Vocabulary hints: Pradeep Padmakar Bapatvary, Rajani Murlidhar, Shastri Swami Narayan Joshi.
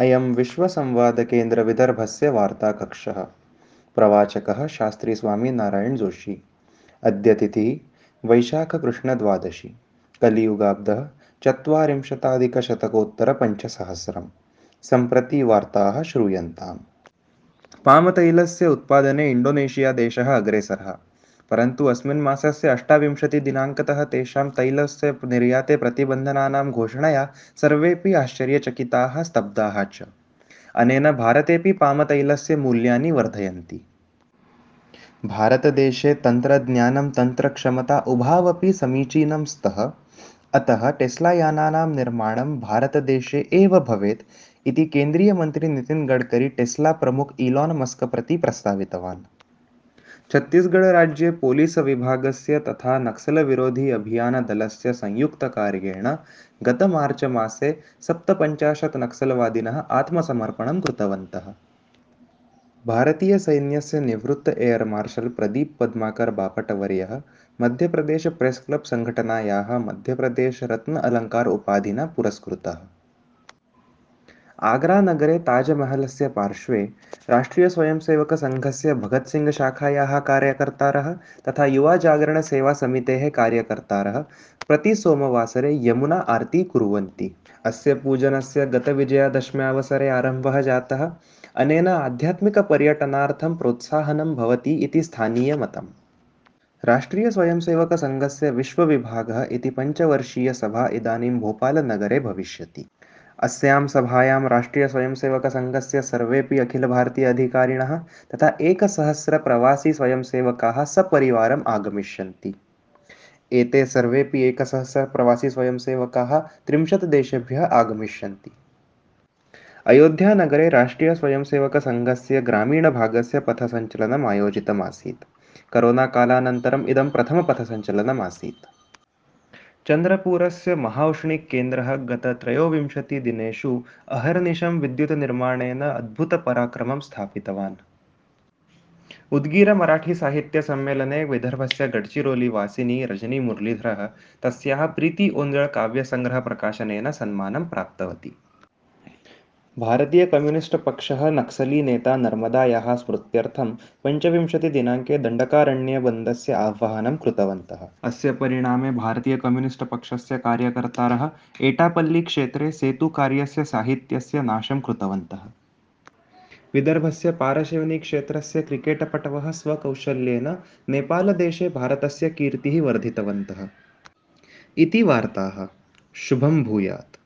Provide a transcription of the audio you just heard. अयं विश्वसंवाद केन्द्र विदर्भस्य वार्ताकक्षः। प्रवाचकः शास्त्री स्वामी नारायण जोशी। अद्यतिथिः वैशाखकृष्णद्वादशी, कलियुगाब्दः 44 शतकोत्तर 5 सहस्रम्। सम्प्रति वार्ताः श्रूयन्ताम्। पामतैलस्य उत्पादने इंडोनेशिया देशः अग्रेसरः, परन्तु अस्मिन् मासस्य 28 दिनाङ्कतः तेषां तैलस्य निर्याते प्रतिबन्धनानां घोषणया सर्वेपि आश्चर्यचकिताः स्तब्धाः च। अनेन भारतेपि पामतैलस्य मूल्यानि वर्धयन्ति। भारतदेशे तन्त्रज्ञानं तन्त्रक्षमता उभावपि समीचीनं स्तः, अतः टेस्लायानानां निर्माणं भारतदेशे एव भवेत् इति केन्द्रीयमन्त्री नितिन गडकरी टेस्ला प्रमुख इलॉन मस्क प्रति प्रस्तावितवान्। छत्तीसगढ़ राज्ये पोलिस विभागस्य तथा नक्सलविरोधी अभियानदलस्य संयुक्तकार्येण गतमार्चमासे 57 नक्सलवादिनः आत्मसमर्पणं कृतवन्तः। भारतीयसैन्यस्य निवृत्त एयर मार्शल प्रदीप पद्माकर बापटवर्यः मध्यप्रदेश प्रेस क्लब संघटनायाः मध्यप्रदेश रत्न अलंकार उपाधिना पुरस्कृतः। आगरानगरे ताजमहलस्य पार्श्वे राष्ट्रियस्वयंसेवकसङ्घस्य भगत्सिंहशाखायाः कार्यकर्तारः तथा युवाजागरणसेवासमितेः कार्यकर्तारः प्रतिसोमवासरे यमुना आरती कुर्वन्ति। अस्य पूजनस्य गतविजयादशम्यावसरे आरम्भः जातः। अनेन आध्यात्मिकपर्यटनार्थं प्रोत्साहनं भवति इति स्थानीयमतम्। राष्ट्रियस्वयंसेवकसङ्घस्य विश्वविभागः इति 5 वर्षीयसभा इदानीं भोपालनगरे भविष्यति। अस्यां सभायां राष्ट्रियस्वयंसेवकसङ्घस्य सर्वेपि अखिलभारतीयाधिकारिणः तथा 1,000 प्रवासिस्वयंसेवकाः सपरिवारम् आगमिष्यन्ति। एते सर्वेपि 1,000 प्रवासिस्वयंसेवकाः 30 देशेभ्यः आगमिष्यन्ति। अयोध्यानगरे राष्ट्रियस्वयंसेवकसङ्घस्य ग्रामीणभागस्य पथसञ्चलनम् आयोजितम् आसीत्। कोरोनाकालानन्तरम् इदं प्रथमपथसञ्चलनम् आसीत्। चंद्रपुरस्य महाौष्णिककेन्द्रः गत 23 दिनेषु अहर्निशं विद्युतनिर्माणेन अद्भुतपराक्रमं स्थापितवान्। उद्गीरमराठीसाहित्यसम्मेलने विदर्भस्य गडचिरोलिवासिनी रजनी मुरलीधरः तस्याः प्रीति ओञ्जळ काव्यसङ्ग्रहप्रकाशनेन सन्मानं प्राप्तवती। भारतीय कम्युनिस्ट पक्षः नक्सली नेता नर्मदायाः स्मृत्यर्थं 25 दिनाङ्के दण्डकारण्यबन्धस्य आह्वानं कृतवन्तः। अस्य परिणामे भारतीय कम्युनिस्ट पक्षस्य कार्यकर्तारः एटापल्ली क्षेत्रे सेतुकार्यस्य साहित्यस्य नाशं कृतवन्तः। विदर्भस्य पारशिवनी क्षेत्रस्य क्रिकेटपटवः स्वकौशल्येन नेपालदेशे भारतस्य कीर्तिः वर्धितवन्तः। इति वार्ताः। शुभं भूयात्।